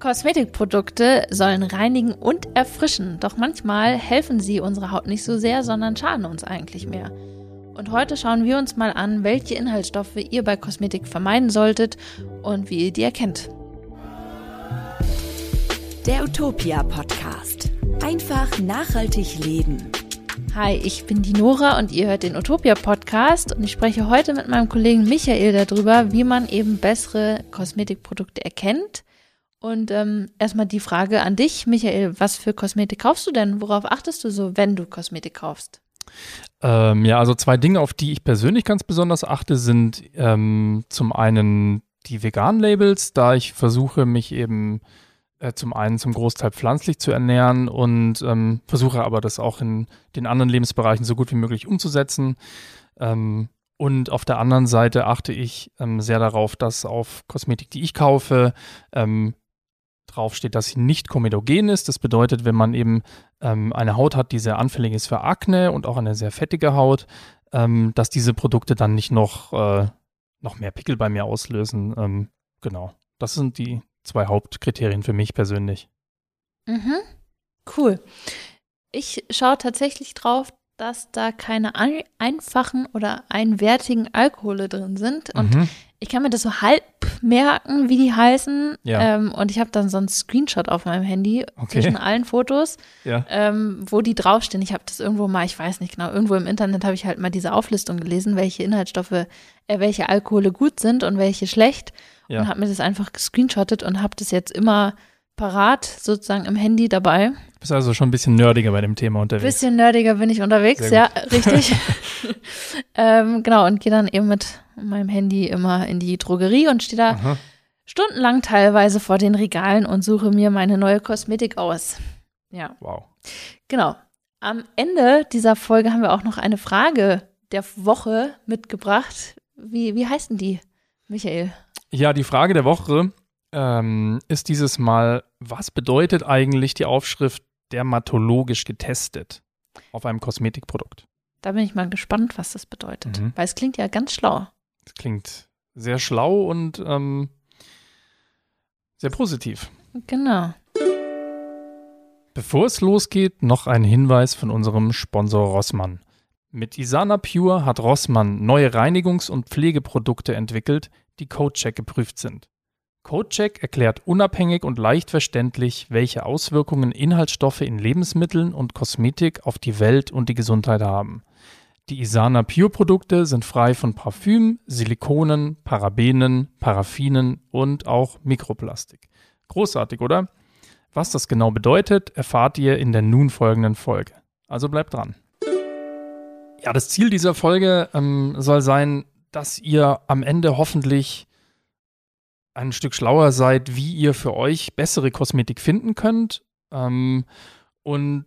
Kosmetikprodukte sollen reinigen und erfrischen, doch manchmal helfen sie unserer Haut nicht so sehr, sondern schaden uns eigentlich mehr. Und heute schauen wir uns mal an, welche Inhaltsstoffe ihr bei Kosmetik vermeiden solltet und wie ihr die erkennt. Der Utopia Podcast. Einfach nachhaltig leben. Hi, ich bin die Nora und ihr hört den Utopia Podcast und ich spreche heute mit meinem Kollegen Michael darüber, wie man eben bessere Kosmetikprodukte erkennt. Und erstmal die Frage an dich, Michael, was für Kosmetik kaufst du denn? Worauf achtest du so, wenn du Kosmetik kaufst? Also zwei Dinge, auf die ich persönlich ganz besonders achte, sind zum einen die veganen Labels, da ich versuche, mich eben zum einen zum Großteil pflanzlich zu ernähren und versuche aber das auch in den anderen Lebensbereichen so gut wie möglich umzusetzen. Und auf der anderen Seite achte ich sehr darauf, dass auf Kosmetik, die ich kaufe, draufsteht, dass sie nicht komedogen ist. Das bedeutet, wenn man eben eine Haut hat, die sehr anfällig ist für Akne und auch eine sehr fettige Haut, dass diese Produkte dann nicht noch mehr Pickel bei mir auslösen. Genau, das sind die zwei Hauptkriterien für mich persönlich. Mhm. Cool. Ich schaue tatsächlich drauf, dass da keine einfachen oder einwertigen Alkohole drin sind. Und ich kann mir das so halb merken, wie die heißen. Ja. Und ich habe dann so einen Screenshot auf meinem Handy zwischen allen Fotos, wo die draufstehen. Ich habe das irgendwo mal, ich weiß nicht genau, irgendwo im Internet habe ich halt mal diese Auflistung gelesen, welche Inhaltsstoffe, welche Alkohole gut sind und welche schlecht. Ja. Und habe mir das einfach gescreenshottet und habe das jetzt immer parat sozusagen im Handy dabei. Du bist also schon ein bisschen nerdiger bei dem Thema unterwegs. Ein bisschen nerdiger bin ich unterwegs, ja, richtig. Genau, und gehe dann eben mit meinem Handy immer in die Drogerie und stehe da stundenlang teilweise vor den Regalen und suche mir meine neue Kosmetik aus. Ja. Wow. Genau. Am Ende dieser Folge haben wir auch noch eine Frage der Woche mitgebracht. Wie heißen die, Michael? Ja, die Frage der Woche ist dieses Mal, was bedeutet eigentlich die Aufschrift dermatologisch getestet auf einem Kosmetikprodukt? Da bin ich mal gespannt, was das bedeutet, weil es klingt ja ganz schlau. Es klingt sehr schlau und sehr positiv. Genau. Bevor es losgeht, noch ein Hinweis von unserem Sponsor Rossmann. Mit Isana Pure hat Rossmann neue Reinigungs- und Pflegeprodukte entwickelt, die Codecheck geprüft sind. Codecheck erklärt unabhängig und leicht verständlich, welche Auswirkungen Inhaltsstoffe in Lebensmitteln und Kosmetik auf die Welt und die Gesundheit haben. Die Isana Pure Produkte sind frei von Parfüm, Silikonen, Parabenen, Paraffinen und auch Mikroplastik. Großartig, oder? Was das genau bedeutet, erfahrt ihr in der nun folgenden Folge. Also bleibt dran. Ja, das Ziel dieser Folge soll sein, dass ihr am Ende hoffentlich ein Stück schlauer seid, wie ihr für euch bessere Kosmetik finden könnt. Und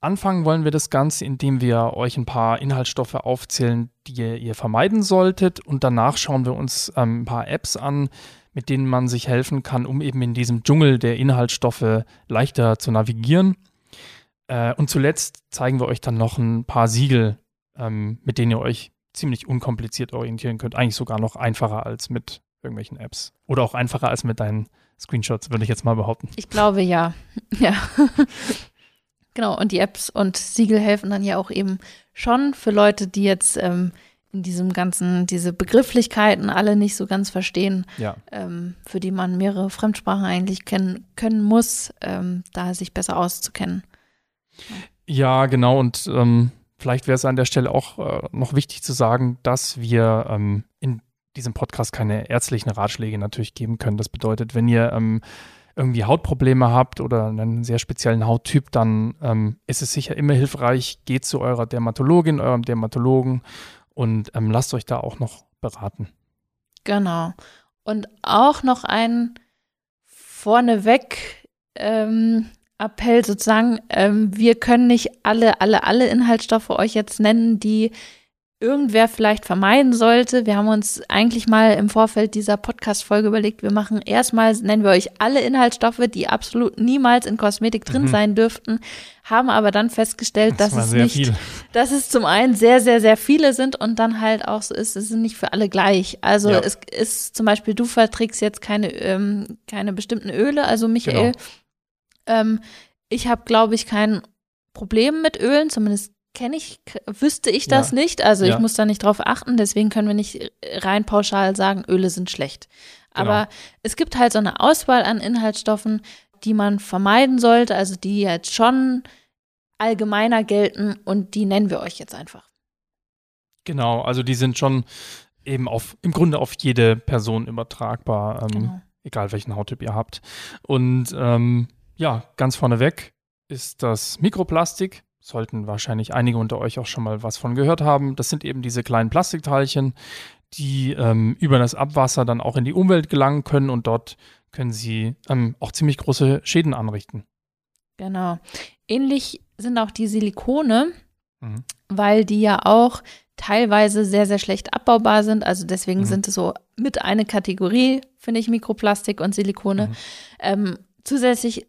anfangen wollen wir das Ganze, indem wir euch ein paar Inhaltsstoffe aufzählen, die ihr vermeiden solltet. Und danach schauen wir uns ein paar Apps an, mit denen man sich helfen kann, um eben in diesem Dschungel der Inhaltsstoffe leichter zu navigieren. Und zuletzt zeigen wir euch dann noch ein paar Siegel, mit denen ihr euch ziemlich unkompliziert orientieren könnt. Eigentlich sogar noch einfacher als mit irgendwelchen Apps. Oder auch einfacher als mit deinen Screenshots, würde ich jetzt mal behaupten. Ich glaube, ja. Ja. Genau, und die Apps und Siegel helfen dann ja auch eben schon für Leute, die jetzt in diesem Ganzen diese Begrifflichkeiten alle nicht so ganz verstehen, für die man mehrere Fremdsprachen eigentlich können muss, da sich besser auszukennen. Ja, genau, und vielleicht wäre es an der Stelle auch noch wichtig zu sagen, dass wir in diesem Podcast keine ärztlichen Ratschläge natürlich geben können. Das bedeutet, wenn ihr irgendwie Hautprobleme habt oder einen sehr speziellen Hauttyp, dann ist es sicher immer hilfreich, geht zu eurer Dermatologin, eurem Dermatologen und lasst euch da auch noch beraten. Genau. Und auch noch ein vorneweg Appell sozusagen, wir können nicht alle Inhaltsstoffe euch jetzt nennen, die irgendwer vielleicht vermeiden sollte. Wir haben uns eigentlich mal im Vorfeld dieser Podcast-Folge überlegt, wir machen erstmal, nennen wir euch alle Inhaltsstoffe, die absolut niemals in Kosmetik drin sein dürften, haben aber dann festgestellt, dass es zum einen sehr, sehr, sehr viele sind und dann halt auch so ist, es sind nicht für alle gleich. Also es ist zum Beispiel, du verträgst jetzt keine bestimmten Öle, also Michael, ich habe, glaube ich, kein Problem mit Ölen, zumindest wüsste ich das nicht, also ich muss da nicht drauf achten, deswegen können wir nicht rein pauschal sagen, Öle sind schlecht. Aber es gibt halt so eine Auswahl an Inhaltsstoffen, die man vermeiden sollte, also die jetzt schon allgemeiner gelten und die nennen wir euch jetzt einfach. Genau, also die sind schon eben im Grunde auf jede Person übertragbar, egal welchen Hauttyp ihr habt. Und ganz vorneweg ist das Mikroplastik. Sollten wahrscheinlich einige unter euch auch schon mal was von gehört haben. Das sind eben diese kleinen Plastikteilchen, die über das Abwasser dann auch in die Umwelt gelangen können und dort können sie auch ziemlich große Schäden anrichten. Genau. Ähnlich sind auch die Silikone, weil die ja auch teilweise sehr, sehr schlecht abbaubar sind. Also deswegen sind es so mit eine Kategorie, finde ich, Mikroplastik und Silikone. Zusätzlich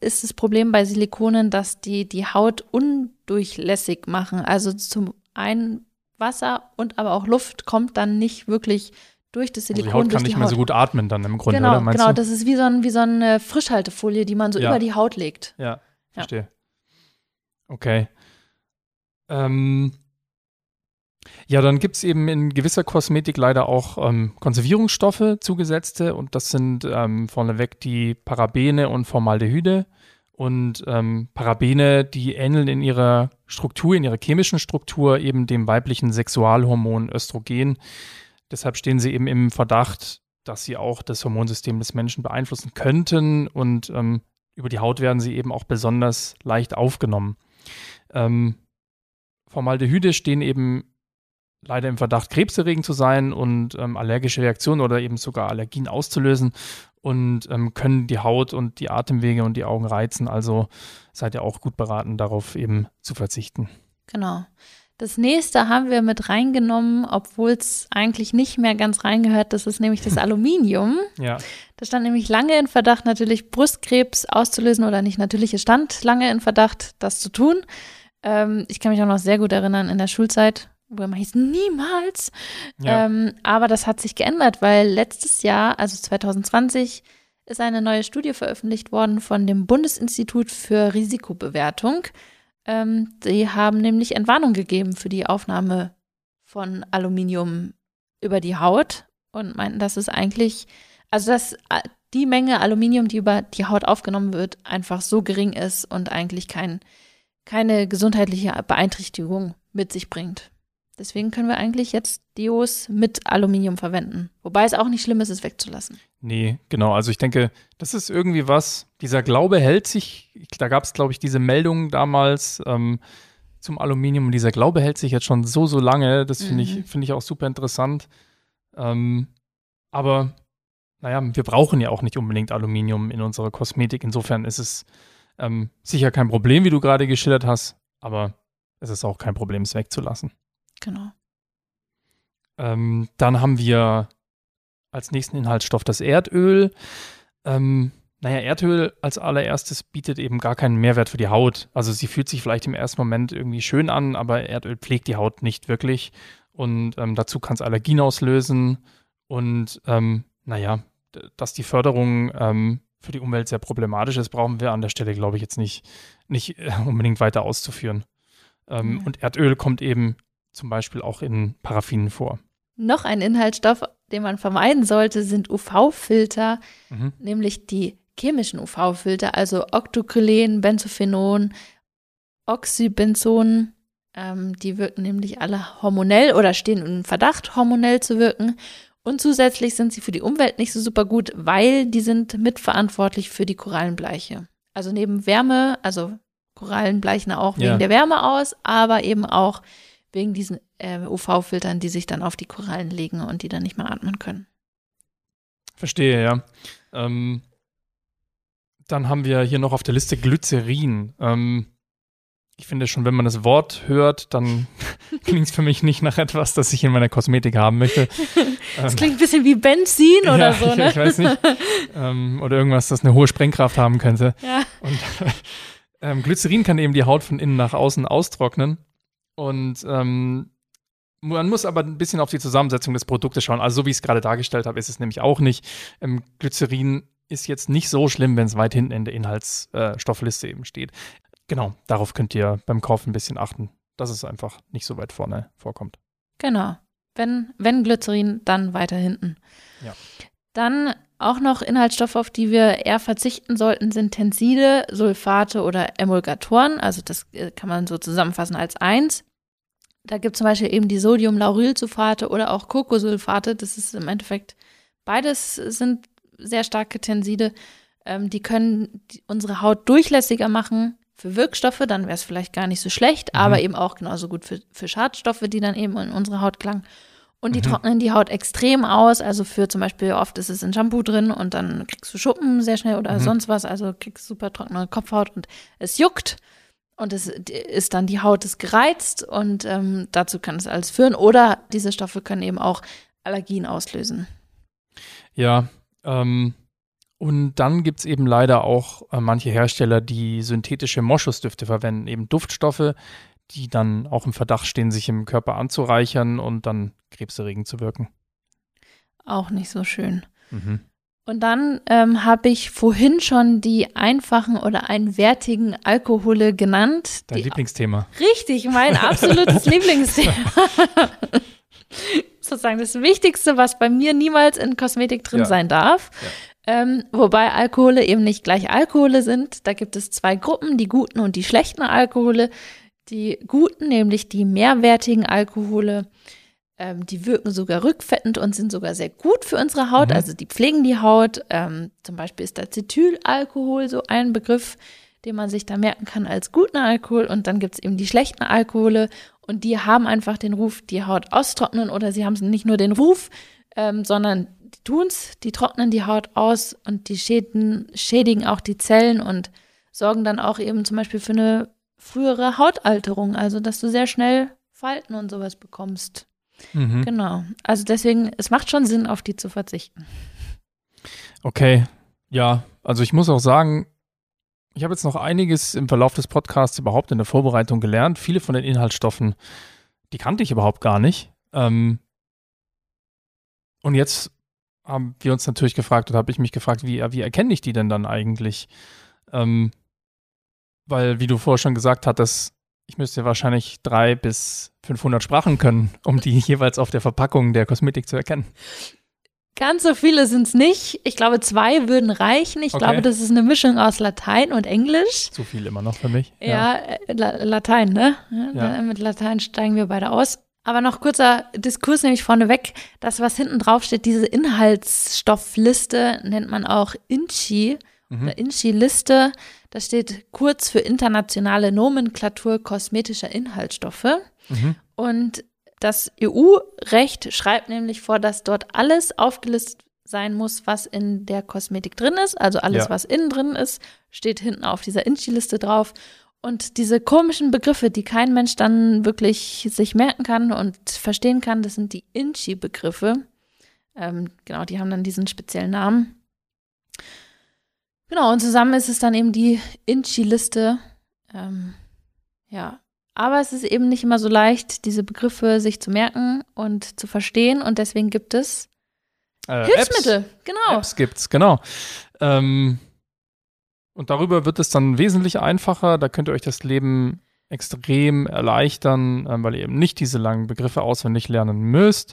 ist das Problem bei Silikonen, dass die Haut undurchlässig machen. Also zum einen Wasser und aber auch Luft kommt dann nicht wirklich durch das Silikon. Also die Haut kann nicht mehr so gut atmen dann im Grunde, oder meinst du? Genau, das ist wie so eine Frischhaltefolie, die man so über die Haut legt. Ja, verstehe. Okay. Dann gibt es eben in gewisser Kosmetik leider auch Konservierungsstoffe zugesetzte und das sind vorneweg die Parabene und Formaldehyde und Parabene, die ähneln in ihrer Struktur, in ihrer chemischen Struktur eben dem weiblichen Sexualhormon Östrogen. Deshalb stehen sie eben im Verdacht, dass sie auch das Hormonsystem des Menschen beeinflussen könnten und über die Haut werden sie eben auch besonders leicht aufgenommen. Formaldehyde stehen eben leider im Verdacht, krebserregend zu sein und allergische Reaktionen oder eben sogar Allergien auszulösen und können die Haut und die Atemwege und die Augen reizen. Also seid ihr auch gut beraten, darauf eben zu verzichten. Genau. Das nächste haben wir mit reingenommen, obwohl es eigentlich nicht mehr ganz reingehört. Das ist nämlich das Aluminium. Ja. Das stand nämlich lange in Verdacht, natürlich Brustkrebs auszulösen oder nicht natürlich, es stand lange in Verdacht, das zu tun. Ich kann mich auch noch sehr gut erinnern in der Schulzeit, wo man hieß, niemals. Ja. Aber das hat sich geändert, weil letztes Jahr, also 2020, ist eine neue Studie veröffentlicht worden von dem Bundesinstitut für Risikobewertung. Die haben nämlich Entwarnung gegeben für die Aufnahme von Aluminium über die Haut und meinten, dass es eigentlich, also dass die Menge Aluminium, die über die Haut aufgenommen wird, einfach so gering ist und eigentlich keine gesundheitliche Beeinträchtigung mit sich bringt. Deswegen können wir eigentlich jetzt Deos mit Aluminium verwenden. Wobei es auch nicht schlimm ist, es wegzulassen. Nee, genau. Also ich denke, das ist irgendwie was, dieser Glaube hält sich, da gab es, glaube ich, diese Meldung damals zum Aluminium und dieser Glaube hält sich jetzt schon so lange. Das finde ich auch super interessant. Aber naja, wir brauchen ja auch nicht unbedingt Aluminium in unserer Kosmetik. Insofern ist es sicher kein Problem, wie du gerade geschildert hast, aber es ist auch kein Problem, es wegzulassen. Genau. Dann haben wir als nächsten Inhaltsstoff das Erdöl. Erdöl als allererstes bietet eben gar keinen Mehrwert für die Haut. Also sie fühlt sich vielleicht im ersten Moment irgendwie schön an, aber Erdöl pflegt die Haut nicht wirklich. Und dazu kann es Allergien auslösen. Und dass die Förderung für die Umwelt sehr problematisch ist, brauchen wir an der Stelle, glaube ich, jetzt nicht unbedingt weiter auszuführen. Und Erdöl kommt eben zum Beispiel auch in Paraffinen vor. Noch ein Inhaltsstoff, den man vermeiden sollte, sind UV-Filter, nämlich die chemischen UV-Filter, also Octocrylen, Benzophenon, Oxybenzon. Die wirken nämlich alle hormonell oder stehen im Verdacht, hormonell zu wirken. Und zusätzlich sind sie für die Umwelt nicht so super gut, weil die sind mitverantwortlich für die Korallenbleiche. Also neben Wärme, also Korallen bleichen auch wegen der Wärme aus, aber eben auch wegen diesen UV-Filtern, die sich dann auf die Korallen legen und die dann nicht mehr atmen können. Verstehe, ja. Dann haben wir hier noch auf der Liste Glycerin. Ich finde schon, wenn man das Wort hört, dann klingt es für mich nicht nach etwas, das ich in meiner Kosmetik haben möchte. Das klingt ein bisschen wie Benzin oder so, ne? Ich weiß nicht. Oder irgendwas, das eine hohe Sprengkraft haben könnte. Ja. Und Glycerin kann eben die Haut von innen nach außen austrocknen. Und man muss aber ein bisschen auf die Zusammensetzung des Produktes schauen. Also so wie ich es gerade dargestellt habe, ist es nämlich auch nicht. Glycerin ist jetzt nicht so schlimm, wenn es weit hinten in der Inhaltsstoffliste eben steht. Genau, darauf könnt ihr beim Kauf ein bisschen achten, dass es einfach nicht so weit vorne vorkommt. Genau, wenn Glycerin, dann weiter hinten. Ja. Dann auch noch Inhaltsstoffe, auf die wir eher verzichten sollten, sind Tenside, Sulfate oder Emulgatoren. Also das kann man so zusammenfassen als 1. Da gibt es zum Beispiel eben die Sodium-Laurylsulfate oder auch Kokosulfate. Das ist im Endeffekt, beides sind sehr starke Tenside. Die können unsere Haut durchlässiger machen. Für Wirkstoffe, dann wäre es vielleicht gar nicht so schlecht, aber eben auch genauso gut für Schadstoffe, die dann eben in unsere Haut gelangen. Und die trocknen die Haut extrem aus, also für zum Beispiel, oft ist es in Shampoo drin und dann kriegst du Schuppen sehr schnell oder sonst was, also kriegst super trockene Kopfhaut und es juckt und es ist dann die Haut ist gereizt und dazu kann es alles führen. Oder diese Stoffe können eben auch Allergien auslösen. Ja, und dann gibt es eben leider auch manche Hersteller, die synthetische Moschusdüfte verwenden, eben Duftstoffe, die dann auch im Verdacht stehen, sich im Körper anzureichern und dann krebserregend zu wirken. Auch nicht so schön. Und dann habe ich vorhin schon die einfachen oder einwertigen Alkohole genannt. Dein Lieblingsthema. Richtig, mein absolutes Lieblingsthema. Sozusagen das Wichtigste, was bei mir niemals in Kosmetik drin sein darf. Ja. Wobei Alkohole eben nicht gleich Alkohole sind. Da gibt es 2 Gruppen, die guten und die schlechten Alkohole. Die guten, nämlich die mehrwertigen Alkohole, die wirken sogar rückfettend und sind sogar sehr gut für unsere Haut. Also die pflegen die Haut. Zum Beispiel ist Acetylalkohol so ein Begriff, den man sich da merken kann als guten Alkohol. Und dann gibt es eben die schlechten Alkohole und die haben einfach den Ruf, die Haut austrocknen oder sie haben nicht nur den Ruf, sondern die tun's, die trocknen die Haut aus und die schädigen auch die Zellen und sorgen dann auch eben zum Beispiel für eine frühere Hautalterung, also dass du sehr schnell Falten und sowas bekommst. Genau, also deswegen, es macht schon Sinn, auf die zu verzichten. Okay, ja, also ich muss auch sagen, ich habe jetzt noch einiges im Verlauf des Podcasts überhaupt in der Vorbereitung gelernt. Viele von den Inhaltsstoffen, die kannte ich überhaupt gar nicht. Und jetzt haben wir uns natürlich gefragt oder habe ich mich gefragt, wie erkenne ich die denn dann eigentlich? Weil, wie du vorher schon gesagt hattest, ich müsste wahrscheinlich 300 bis 500 Sprachen können, um die jeweils auf der Verpackung der Kosmetik zu erkennen. Ganz so viele sind es nicht. Ich glaube, 2 würden reichen. Ich glaube, das ist eine Mischung aus Latein und Englisch. Zu viel immer noch für mich. Ja, Latein, ne? Ja. Mit Latein steigen wir beide aus. Aber noch kurzer Diskurs, nämlich vorneweg, das, was hinten drauf steht, diese Inhaltsstoffliste nennt man auch INCI oder INCI-Liste. Das steht kurz für internationale Nomenklatur kosmetischer Inhaltsstoffe. Und das EU-Recht schreibt nämlich vor, dass dort alles aufgelistet sein muss, was in der Kosmetik drin ist. Also alles, was innen drin ist, steht hinten auf dieser INCI-Liste drauf. Und diese komischen Begriffe, die kein Mensch dann wirklich sich merken kann und verstehen kann, das sind die INCI-Begriffe. Genau, die haben dann diesen speziellen Namen. Genau, und zusammen ist es dann eben die INCI-Liste. Ja, aber es ist eben nicht immer so leicht, diese Begriffe sich zu merken und zu verstehen. Und deswegen gibt es Hilfsmittel. Apps. Genau. Apps gibt's, genau. Und darüber wird es dann wesentlich einfacher. Da könnt ihr euch das Leben extrem erleichtern, weil ihr eben nicht diese langen Begriffe auswendig lernen müsst.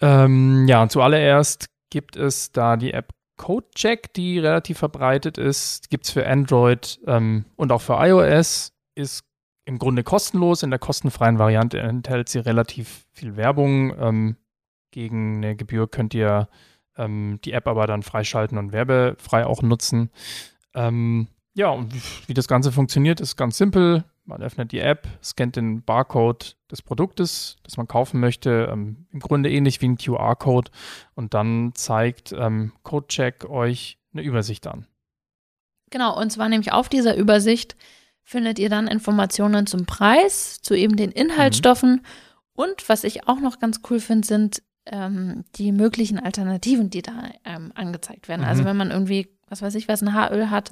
Ja, und zuallererst gibt es da die App Codecheck, die relativ verbreitet ist. Gibt es für Android und auch für iOS. Ist im Grunde kostenlos. In der kostenfreien Variante enthält sie relativ viel Werbung. Gegen eine Gebühr könnt ihr die App aber dann freischalten und werbefrei auch nutzen. Ja, und wie das Ganze funktioniert, ist ganz simpel. Man öffnet die App, scannt den Barcode des Produktes, das man kaufen möchte, im Grunde ähnlich wie ein QR-Code und dann zeigt Codecheck euch eine Übersicht an. Genau, und zwar nämlich auf dieser Übersicht findet ihr dann Informationen zum Preis, zu eben den Inhaltsstoffen. Und was ich auch noch ganz cool finde, sind die möglichen Alternativen, die da angezeigt werden. Also wenn man irgendwie, was weiß ich was, ein Haaröl hat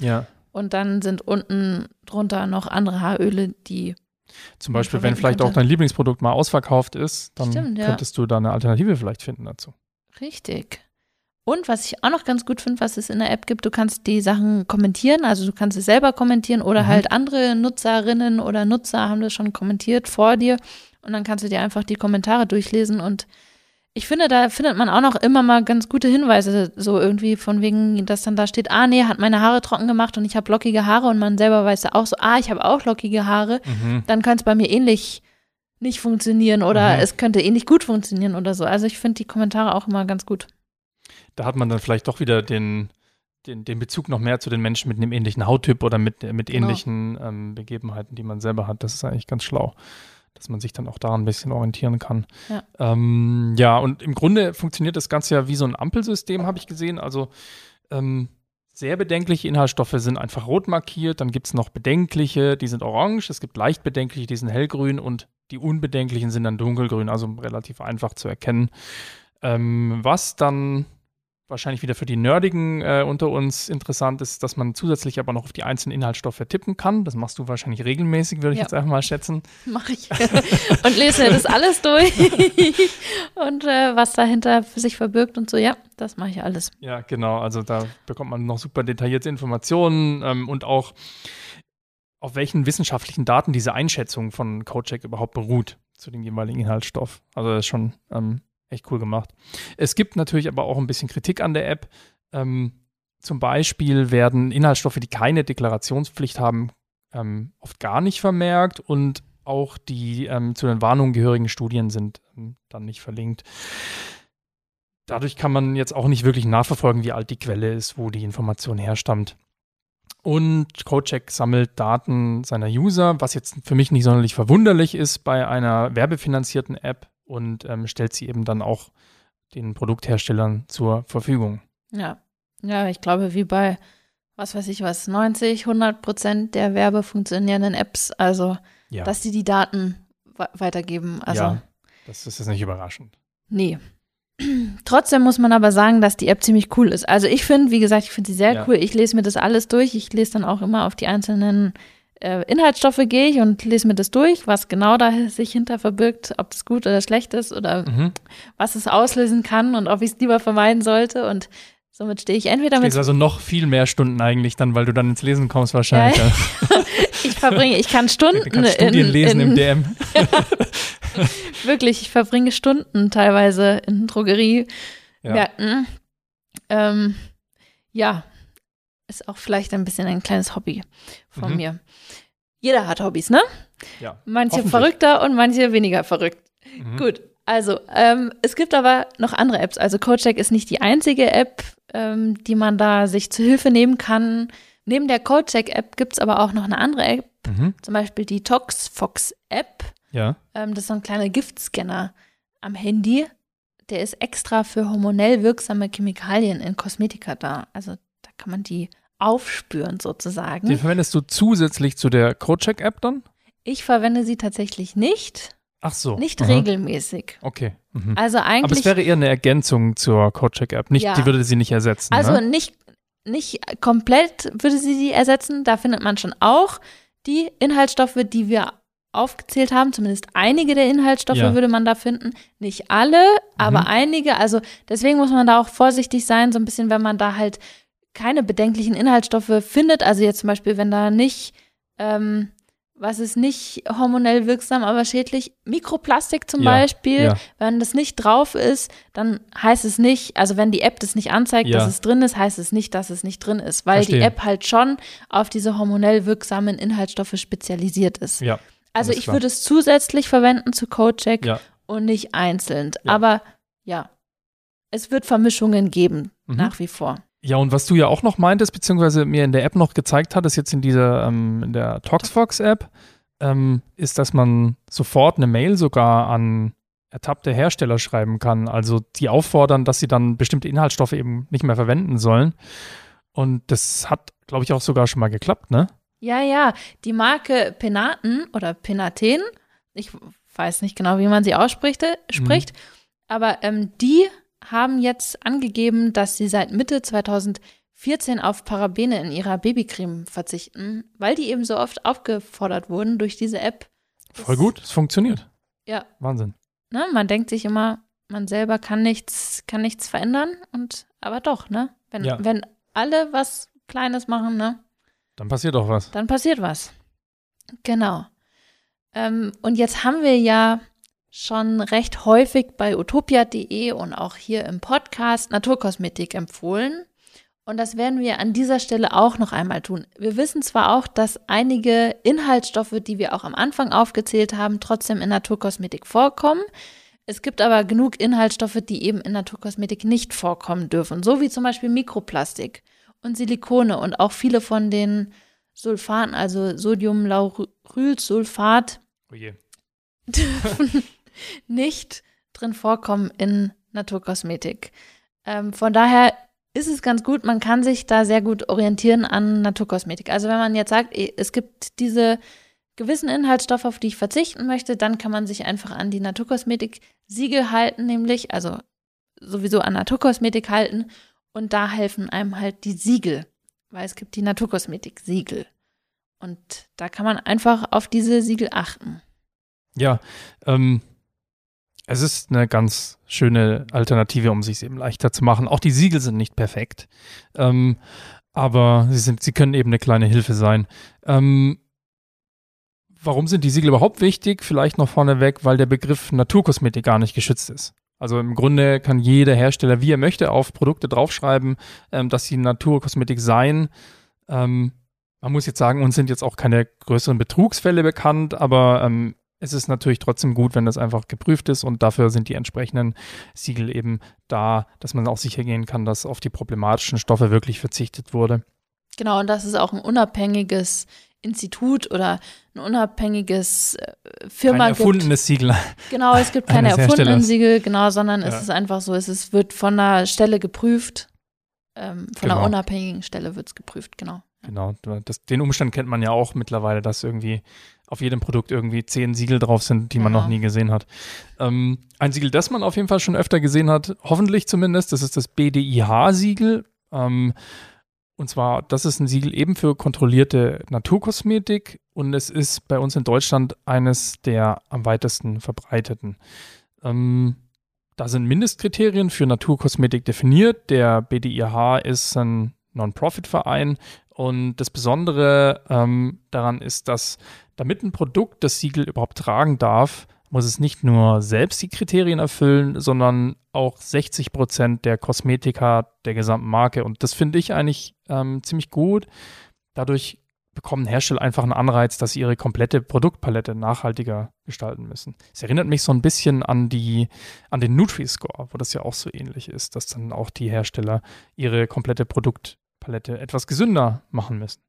und dann sind unten drunter noch andere Haaröle, die zum Beispiel, wenn vielleicht auch dein Lieblingsprodukt mal ausverkauft ist, dann könntest du da eine Alternative vielleicht finden dazu. Richtig. Und was ich auch noch ganz gut finde, was es in der App gibt, du kannst die Sachen kommentieren, also du kannst es selber kommentieren oder halt andere Nutzerinnen oder Nutzer haben das schon kommentiert vor dir und dann kannst du dir einfach die Kommentare durchlesen und ich finde, da findet man auch noch immer mal ganz gute Hinweise, so irgendwie von wegen, dass dann da steht, ah nee, hat meine Haare trocken gemacht und ich habe lockige Haare und man selber weiß ja auch so, ah, ich habe auch lockige Haare, dann kann es bei mir ähnlich nicht funktionieren oder es könnte ähnlich gut funktionieren oder so. Also ich finde die Kommentare auch immer ganz gut. Da hat man dann vielleicht doch wieder den Bezug noch mehr zu den Menschen mit einem ähnlichen Hauttyp oder mit ähnlichen Begebenheiten, die man selber hat. Das ist eigentlich ganz schlau, dass man sich dann auch daran ein bisschen orientieren kann. Ja. Und im Grunde funktioniert das Ganze ja wie so ein Ampelsystem, habe ich gesehen. Also sehr bedenkliche Inhaltsstoffe sind einfach rot markiert, dann gibt es noch bedenkliche, die sind orange, es gibt leicht bedenkliche, die sind hellgrün und die unbedenklichen sind dann dunkelgrün, also relativ einfach zu erkennen. Was dann wahrscheinlich wieder für die Nerdigen unter uns interessant ist, dass man zusätzlich aber noch auf die einzelnen Inhaltsstoffe tippen kann. Das machst du wahrscheinlich regelmäßig, würde ich jetzt einfach mal schätzen. Mache ich. Und lese das alles durch. Und was dahinter für sich verbirgt und so, ja, das mache ich alles. Ja, genau. Also da bekommt man noch super detaillierte Informationen und auch auf welchen wissenschaftlichen Daten diese Einschätzung von Codecheck überhaupt beruht zu dem jeweiligen Inhaltsstoff. Also das ist schon echt cool gemacht. Es gibt natürlich aber auch ein bisschen Kritik an der App. Zum Beispiel werden Inhaltsstoffe, die keine Deklarationspflicht haben, oft gar nicht vermerkt und auch die zu den Warnungen gehörigen Studien sind dann nicht verlinkt. Dadurch kann man jetzt auch nicht wirklich nachverfolgen, wie alt die Quelle ist, wo die Information herstammt. Und Codecheck sammelt Daten seiner User, was jetzt für mich nicht sonderlich verwunderlich ist bei einer werbefinanzierten App. Und stellt sie eben dann auch den Produktherstellern zur Verfügung. Ja, ich glaube, wie bei, 90-100% der werbefunktionierenden Apps, also, dass sie die Daten weitergeben. Also, ja, das ist jetzt nicht überraschend. Nee. Trotzdem muss man aber sagen, dass die App ziemlich cool ist. Also ich finde, wie gesagt, ich finde sie sehr cool. Ich lese mir das alles durch. Ich lese dann auch immer auf die einzelnen Inhaltsstoffe gehe ich und lese mir das durch, was genau da sich hinter verbirgt, ob das gut oder schlecht ist oder was es auslösen kann und ob ich es lieber vermeiden sollte und somit stehe ich entweder mit… Du stehst also noch viel mehr Stunden eigentlich dann, weil du dann ins Lesen kommst wahrscheinlich. Ja, ich kann Stunden… Du kannst Studien lesen im DM. Wirklich, ich verbringe Stunden teilweise in Drogeriemärkten. Ist auch vielleicht ein bisschen ein kleines Hobby von mir. Jeder hat Hobbys, ne? Ja. Manche verrückter und manche weniger verrückt. Gut, also es gibt aber noch andere Apps. Also Codecheck ist nicht die einzige App, die man da sich zu Hilfe nehmen kann. Neben der Codecheck-App gibt es aber auch noch eine andere App, zum Beispiel die ToxFox-App. Ja. Das ist so ein kleiner Giftscanner am Handy. Der ist extra für hormonell wirksame Chemikalien in Kosmetika da. Also da kann man die aufspüren sozusagen. Den verwendest du zusätzlich zu der Codecheck-App dann? Ich verwende sie tatsächlich nicht. Ach so. Nicht regelmäßig. Okay. Also eigentlich. Aber es wäre eher eine Ergänzung zur Codecheck-App. Nicht, die würde sie nicht ersetzen. Also nicht komplett würde sie die ersetzen. Da findet man schon auch die Inhaltsstoffe, die wir aufgezählt haben. Zumindest einige der Inhaltsstoffe würde man da finden. Nicht alle, aber einige. Also deswegen muss man da auch vorsichtig sein, so ein bisschen, wenn man da halt keine bedenklichen Inhaltsstoffe findet, also jetzt zum Beispiel, wenn da nicht, was ist nicht hormonell wirksam, aber schädlich, Mikroplastik zum Beispiel, wenn das nicht drauf ist, dann heißt es nicht, also wenn die App das nicht anzeigt, dass es drin ist, heißt es nicht, dass es nicht drin ist, weil die App halt schon auf diese hormonell wirksamen Inhaltsstoffe spezialisiert ist. Ja, also ich würde es zusätzlich verwenden zu Codecheck und nicht einzeln, aber es wird Vermischungen geben, nach wie vor. Ja, und was du ja auch noch meintest, beziehungsweise mir in der App noch gezeigt hattest, jetzt in dieser, in der ToxFox-App, ist, dass man sofort eine Mail sogar an ertappte Hersteller schreiben kann. Also die auffordern, dass sie dann bestimmte Inhaltsstoffe eben nicht mehr verwenden sollen. Und das hat, glaube ich, auch sogar schon mal geklappt, ne? Ja, die Marke Penaten oder Penaten, ich weiß nicht genau, wie man sie ausspricht, aber die haben jetzt angegeben, dass sie seit Mitte 2014 auf Parabene in ihrer Babycreme verzichten, weil die eben so oft aufgefordert wurden durch diese App. Voll gut, es funktioniert. Ja. Wahnsinn. Ne, man denkt sich immer, man selber kann nichts verändern, aber doch, ne? Wenn alle was Kleines machen, ne? Dann passiert doch was. Dann passiert was. Genau. Und jetzt haben wir ja schon recht häufig bei utopia.de und auch hier im Podcast Naturkosmetik empfohlen. Und das werden wir an dieser Stelle auch noch einmal tun. Wir wissen zwar auch, dass einige Inhaltsstoffe, die wir auch am Anfang aufgezählt haben, trotzdem in Naturkosmetik vorkommen. Es gibt aber genug Inhaltsstoffe, die eben in Naturkosmetik nicht vorkommen dürfen, so wie zum Beispiel Mikroplastik und Silikone und auch viele von den Sulfaten, also Sodiumlaurylsulfat, dürfen nicht drin vorkommen in Naturkosmetik. Von daher ist es ganz gut, man kann sich da sehr gut orientieren an Naturkosmetik. Also wenn man jetzt sagt, es gibt diese gewissen Inhaltsstoffe, auf die ich verzichten möchte, dann kann man sich einfach an die Naturkosmetik-Siegel halten, nämlich, also sowieso an Naturkosmetik halten, und da helfen einem halt die Siegel, weil es gibt die Naturkosmetik-Siegel. Und da kann man einfach auf diese Siegel achten. Ja, es ist eine ganz schöne Alternative, um es sich eben leichter zu machen. Auch die Siegel sind nicht perfekt, aber sie können eben eine kleine Hilfe sein. Warum sind die Siegel überhaupt wichtig? Vielleicht noch vorneweg, weil der Begriff Naturkosmetik gar nicht geschützt ist. Also im Grunde kann jeder Hersteller, wie er möchte, auf Produkte draufschreiben, dass sie Naturkosmetik seien. Man muss jetzt sagen, uns sind jetzt auch keine größeren Betrugsfälle bekannt, aber es ist natürlich trotzdem gut, wenn das einfach geprüft ist, und dafür sind die entsprechenden Siegel eben da, dass man auch sicher gehen kann, dass auf die problematischen Stoffe wirklich verzichtet wurde. Genau, und das ist auch ein unabhängiges Institut oder ein unabhängiges Firma. Kein erfundenes Siegel. Genau, es gibt keine erfundenen Siegel, genau, sondern es ist einfach so, es wird von einer Stelle geprüft, einer unabhängigen Stelle wird es geprüft, genau. Genau, den Umstand kennt man ja auch mittlerweile, dass irgendwie auf jedem Produkt irgendwie 10 Siegel drauf sind, die man noch nie gesehen hat. Ein Siegel, das man auf jeden Fall schon öfter gesehen hat, hoffentlich zumindest, das ist das BDIH-Siegel. Und zwar, das ist ein Siegel eben für kontrollierte Naturkosmetik, und es ist bei uns in Deutschland eines der am weitesten verbreiteten. Da sind Mindestkriterien für Naturkosmetik definiert. Der BDIH ist ein Non-Profit-Verein, und das Besondere daran ist, dass damit ein Produkt das Siegel überhaupt tragen darf, muss es nicht nur selbst die Kriterien erfüllen, sondern auch 60% der Kosmetika der gesamten Marke. Und das finde ich eigentlich ziemlich gut. Dadurch bekommen Hersteller einfach einen Anreiz, dass sie ihre komplette Produktpalette nachhaltiger gestalten müssen. Es erinnert mich so ein bisschen an den Nutri-Score, wo das ja auch so ähnlich ist, dass dann auch die Hersteller ihre komplette Produktpalette etwas gesünder machen müssen.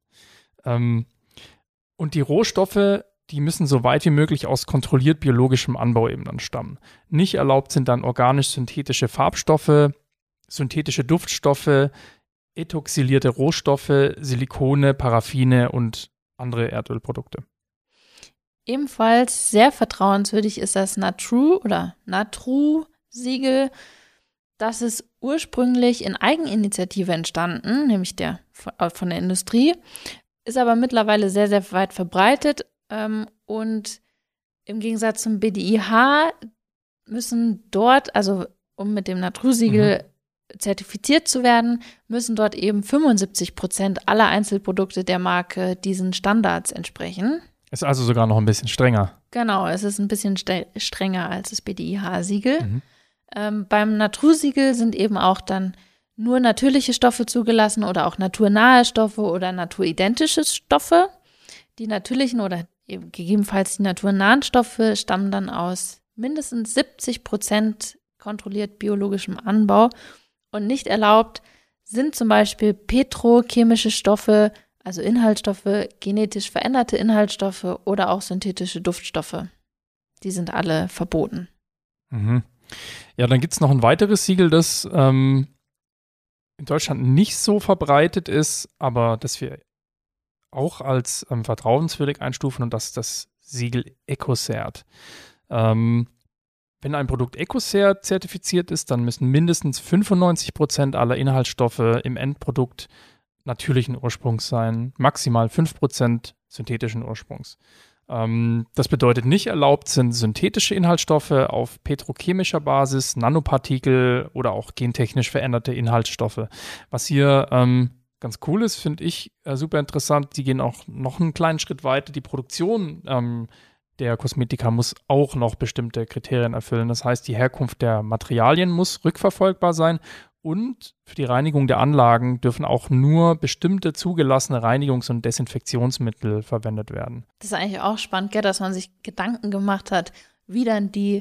Und die Rohstoffe, die müssen so weit wie möglich aus kontrolliert biologischem Anbau eben dann stammen. Nicht erlaubt sind dann organisch-synthetische Farbstoffe, synthetische Duftstoffe, ethoxylierte Rohstoffe, Silikone, Paraffine und andere Erdölprodukte. Ebenfalls sehr vertrauenswürdig ist das NATRUE oder NATRUE-Siegel. Das ist ursprünglich in Eigeninitiative entstanden, nämlich von der Industrie, ist aber mittlerweile sehr, sehr weit verbreitet. Und im Gegensatz zum BDIH müssen dort, also um mit dem NATRUE-Siegel zertifiziert zu werden, müssen dort eben 75% aller Einzelprodukte der Marke diesen Standards entsprechen. Ist also sogar noch ein bisschen strenger. Genau, es ist ein bisschen strenger als das BDIH-Siegel. Beim NATRUE-Siegel sind eben auch dann nur natürliche Stoffe zugelassen oder auch naturnahe Stoffe oder naturidentische Stoffe. Die natürlichen oder gegebenenfalls die naturnahen Stoffe stammen dann aus mindestens 70% kontrolliert biologischem Anbau, und nicht erlaubt sind zum Beispiel petrochemische Stoffe, also Inhaltsstoffe, genetisch veränderte Inhaltsstoffe oder auch synthetische Duftstoffe. Die sind alle verboten. Ja, dann gibt es noch ein weiteres Siegel, das in Deutschland nicht so verbreitet ist, aber das wir auch als vertrauenswürdig einstufen und das ist das Siegel Ecocert. Wenn ein Produkt Ecocert zertifiziert ist, dann müssen mindestens 95% aller Inhaltsstoffe im Endprodukt natürlichen Ursprungs sein, maximal 5% synthetischen Ursprungs. Das bedeutet, nicht erlaubt sind synthetische Inhaltsstoffe auf petrochemischer Basis, Nanopartikel oder auch gentechnisch veränderte Inhaltsstoffe. Was hier ganz cool ist, finde ich super interessant, die gehen auch noch einen kleinen Schritt weiter. Die Produktion der Kosmetika muss auch noch bestimmte Kriterien erfüllen. Das heißt, die Herkunft der Materialien muss rückverfolgbar sein. Und für die Reinigung der Anlagen dürfen auch nur bestimmte zugelassene Reinigungs- und Desinfektionsmittel verwendet werden. Das ist eigentlich auch spannend, gell, dass man sich Gedanken gemacht hat, wie dann die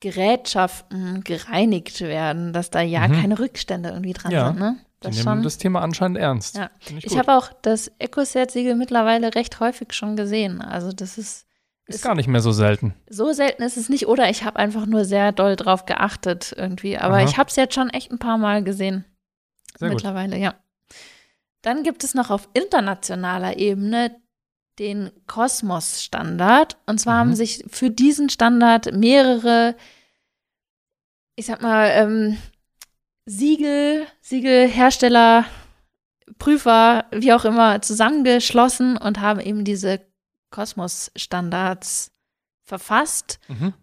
Gerätschaften gereinigt werden, dass da ja keine Rückstände irgendwie dran sind. Ne? Das die nehmen das Thema anscheinend ernst. Ja. Ich habe auch das Ecocert-Siegel mittlerweile recht häufig schon gesehen. Also das ist gar nicht mehr so selten. So selten ist es nicht, oder ich habe einfach nur sehr doll drauf geachtet irgendwie. Aber ich habe es jetzt schon echt ein paar Mal gesehen. Sehr mittlerweile, gut. Ja. Dann gibt es noch auf internationaler Ebene den COSMOS-Standard. Und zwar haben sich für diesen Standard mehrere, ich sag mal, Siegelhersteller, Prüfer, wie auch immer, zusammengeschlossen und haben eben diese COSMOS-Standards verfasst.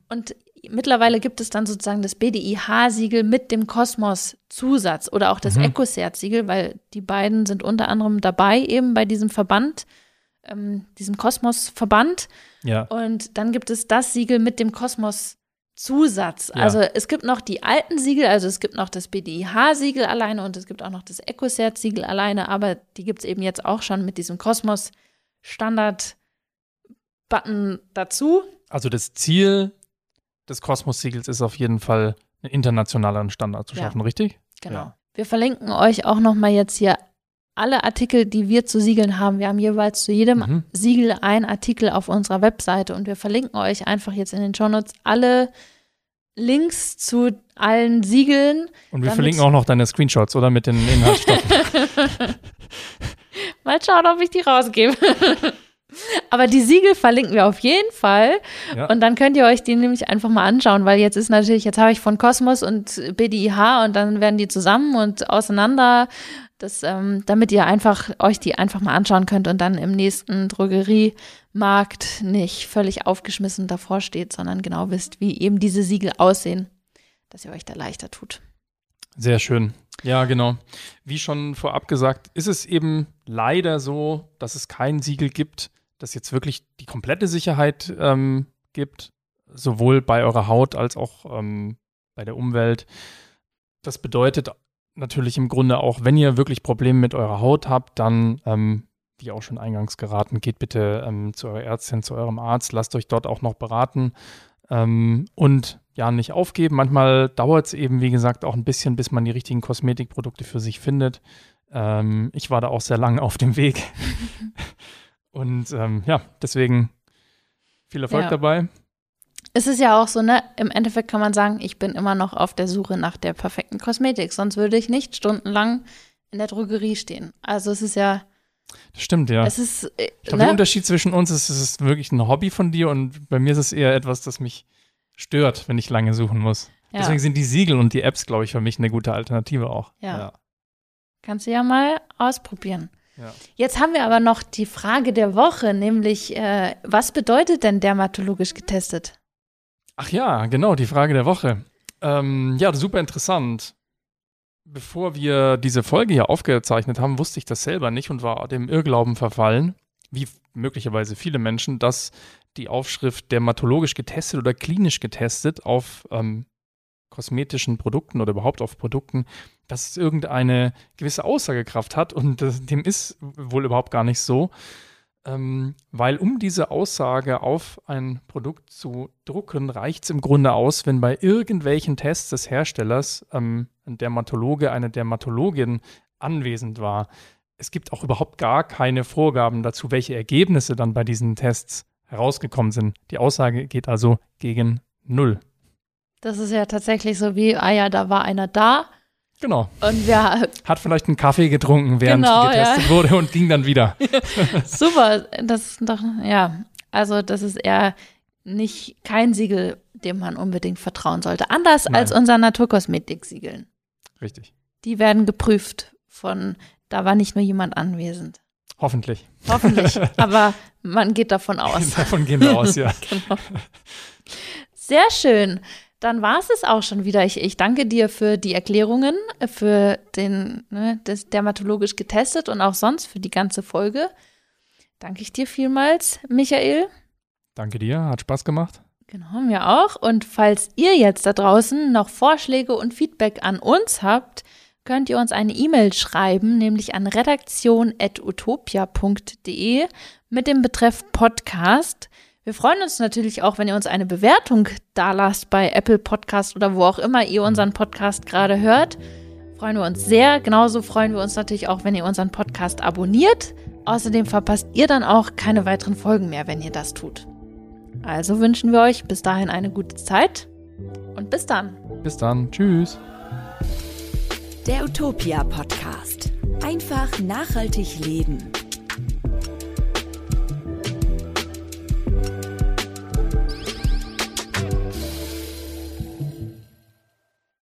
Und mittlerweile gibt es dann sozusagen das BDIH-Siegel mit dem COSMOS-Zusatz oder auch das Ecocert-Siegel, weil die beiden sind unter anderem dabei eben bei diesem Verband, diesem COSMOS-Verband. Ja. Und dann gibt es das Siegel mit dem COSMOS-Zusatz. Ja. Also es gibt noch die alten Siegel, also es gibt noch das BDIH-Siegel alleine und es gibt auch noch das Ecocert-Siegel alleine, aber die gibt es eben jetzt auch schon mit diesem COSMOS-Standard Button dazu. Also das Ziel des COSMOS-Siegels ist auf jeden Fall, einen internationalen Standard zu schaffen, richtig? Genau. Ja. Wir verlinken euch auch nochmal jetzt hier alle Artikel, die wir zu Siegeln haben. Wir haben jeweils zu jedem Siegel einen Artikel auf unserer Webseite und wir verlinken euch einfach jetzt in den Shownotes alle Links zu allen Siegeln. Und wir verlinken auch noch deine Screenshots, oder? Mit den Inhaltsstoffen. Mal schauen, ob ich die rausgebe. Aber die Siegel verlinken wir auf jeden Fall und dann könnt ihr euch die nämlich einfach mal anschauen, weil jetzt ist natürlich, jetzt habe ich von COSMOS und BDIH und dann werden die zusammen und auseinander, das, damit ihr einfach euch die einfach mal anschauen könnt und dann im nächsten Drogeriemarkt nicht völlig aufgeschmissen davor steht, sondern genau wisst, wie eben diese Siegel aussehen, dass ihr euch da leichter tut. Sehr schön. Ja, genau. Wie schon vorab gesagt, ist es eben leider so, dass es kein Siegel gibt, das jetzt wirklich die komplette Sicherheit gibt, sowohl bei eurer Haut als auch bei der Umwelt. Das bedeutet natürlich im Grunde auch, wenn ihr wirklich Probleme mit eurer Haut habt, dann, wie auch schon eingangs geraten, geht bitte zu eurer Ärztin, zu eurem Arzt, lasst euch dort auch noch beraten und ja, nicht aufgeben. Manchmal dauert es eben, wie gesagt, auch ein bisschen, bis man die richtigen Kosmetikprodukte für sich findet. Ich war da auch sehr lange auf dem Weg. Und deswegen viel Erfolg dabei. Es ist ja auch so, ne, im Endeffekt kann man sagen, ich bin immer noch auf der Suche nach der perfekten Kosmetik, sonst würde ich nicht stundenlang in der Drogerie stehen. Also es ist ja… Das stimmt, ja. Es ist, ich glaube, der Unterschied zwischen uns ist, es ist wirklich ein Hobby von dir und bei mir ist es eher etwas, das mich stört, wenn ich lange suchen muss. Ja. Deswegen sind die Siegel und die Apps, glaube ich, für mich eine gute Alternative auch. Ja. Kannst du ja mal ausprobieren. Ja. Jetzt haben wir aber noch die Frage der Woche, nämlich, was bedeutet denn dermatologisch getestet? Ach ja, genau, die Frage der Woche. Ja, super interessant. Bevor wir diese Folge hier aufgezeichnet haben, wusste ich das selber nicht und war dem Irrglauben verfallen, wie möglicherweise viele Menschen, dass die Aufschrift dermatologisch getestet oder klinisch getestet auf kosmetischen Produkten oder überhaupt auf Produkten, dass es irgendeine gewisse Aussagekraft hat und dem ist wohl überhaupt gar nicht so, weil um diese Aussage auf ein Produkt zu drucken, reicht es im Grunde aus, wenn bei irgendwelchen Tests des Herstellers ein Dermatologe, eine Dermatologin anwesend war. Es gibt auch überhaupt gar keine Vorgaben dazu, welche Ergebnisse dann bei diesen Tests herausgekommen sind. Die Aussage geht also gegen Null. Das ist ja tatsächlich so wie, da war einer da, Genau. Und wer hat vielleicht einen Kaffee getrunken, während getestet wurde und ging dann wieder. Super, das ist doch, ja, also das ist eher nicht kein Siegel, dem man unbedingt vertrauen sollte. Anders als unser Naturkosmetik-Siegeln. Richtig. Die werden geprüft von, da war nicht nur jemand anwesend. Hoffentlich. Hoffentlich, aber man geht davon aus. Davon gehen wir aus, ja. Genau. Sehr schön. Dann war es auch schon wieder. Ich danke dir für die Erklärungen, für das dermatologisch getestet und auch sonst für die ganze Folge. Danke ich dir vielmals, Michael. Danke dir, hat Spaß gemacht. Genau, mir auch. Und falls ihr jetzt da draußen noch Vorschläge und Feedback an uns habt, könnt ihr uns eine E-Mail schreiben, nämlich an redaktion@utopia.de mit dem Betreff Podcast. Wir freuen uns natürlich auch, wenn ihr uns eine Bewertung dalasst bei Apple Podcast oder wo auch immer ihr unseren Podcast gerade hört. Freuen wir uns sehr. Genauso freuen wir uns natürlich auch, wenn ihr unseren Podcast abonniert. Außerdem verpasst ihr dann auch keine weiteren Folgen mehr, wenn ihr das tut. Also wünschen wir euch bis dahin eine gute Zeit und bis dann. Bis dann. Tschüss. Der Utopia Podcast. Einfach nachhaltig leben.